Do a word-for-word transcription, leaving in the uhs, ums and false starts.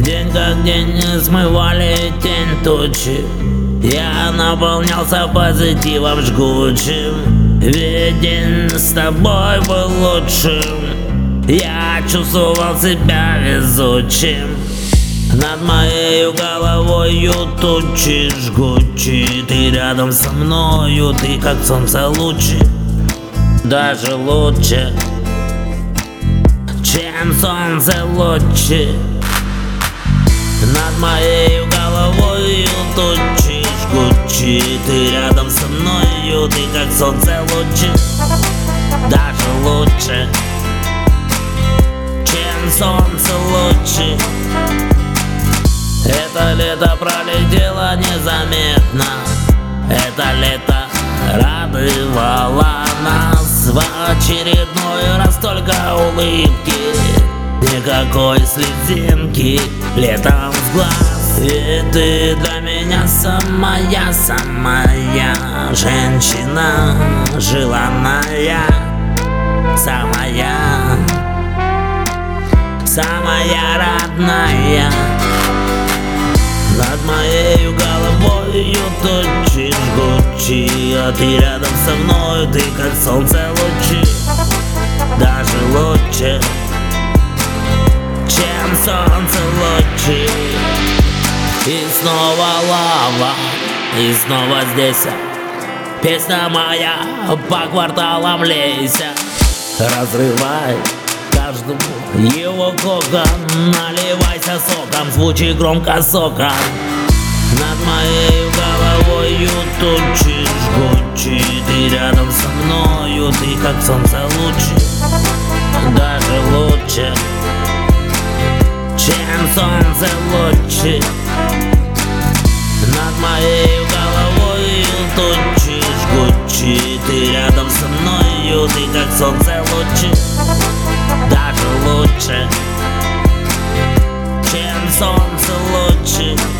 День как день смывали тень тучи. Я наполнялся позитивом жгучим, ведь день с тобой был лучшим. Я чувствовал себя везучим. Над моей головою тучи жгучи, ты рядом со мною, ты как солнце лучи. Даже лучше, чем солнце лучи. Над моей головой тучи жгучи, ты рядом со мною, ты как солнце лучи. Даже лучше, чем солнце лучи. Это лето пролетело незаметно, это лето радовало нас. В очередной раз только улыбки, никакой слезинки летом в глаз. И ты для меня самая, самая женщина желанная, самая, самая родная. Над моей головой тучи жгучи, а ты рядом со мной, ты как солнце лучи. Даже лучше, чем солнце лучи. И снова лава, и снова здесь песня моя по кварталам лейся. Разрывай каждому его кокон, наливайся соком, звучи громко соком. Над моей головою тучи жгучи, ты рядом со мною, ты как солнце лучи. Даже лучше, чем солнце лучи. Над моей головой тучи жгучи, ты рядом со мною, ты как солнце лучи. Даже лучше, чем солнце лучи.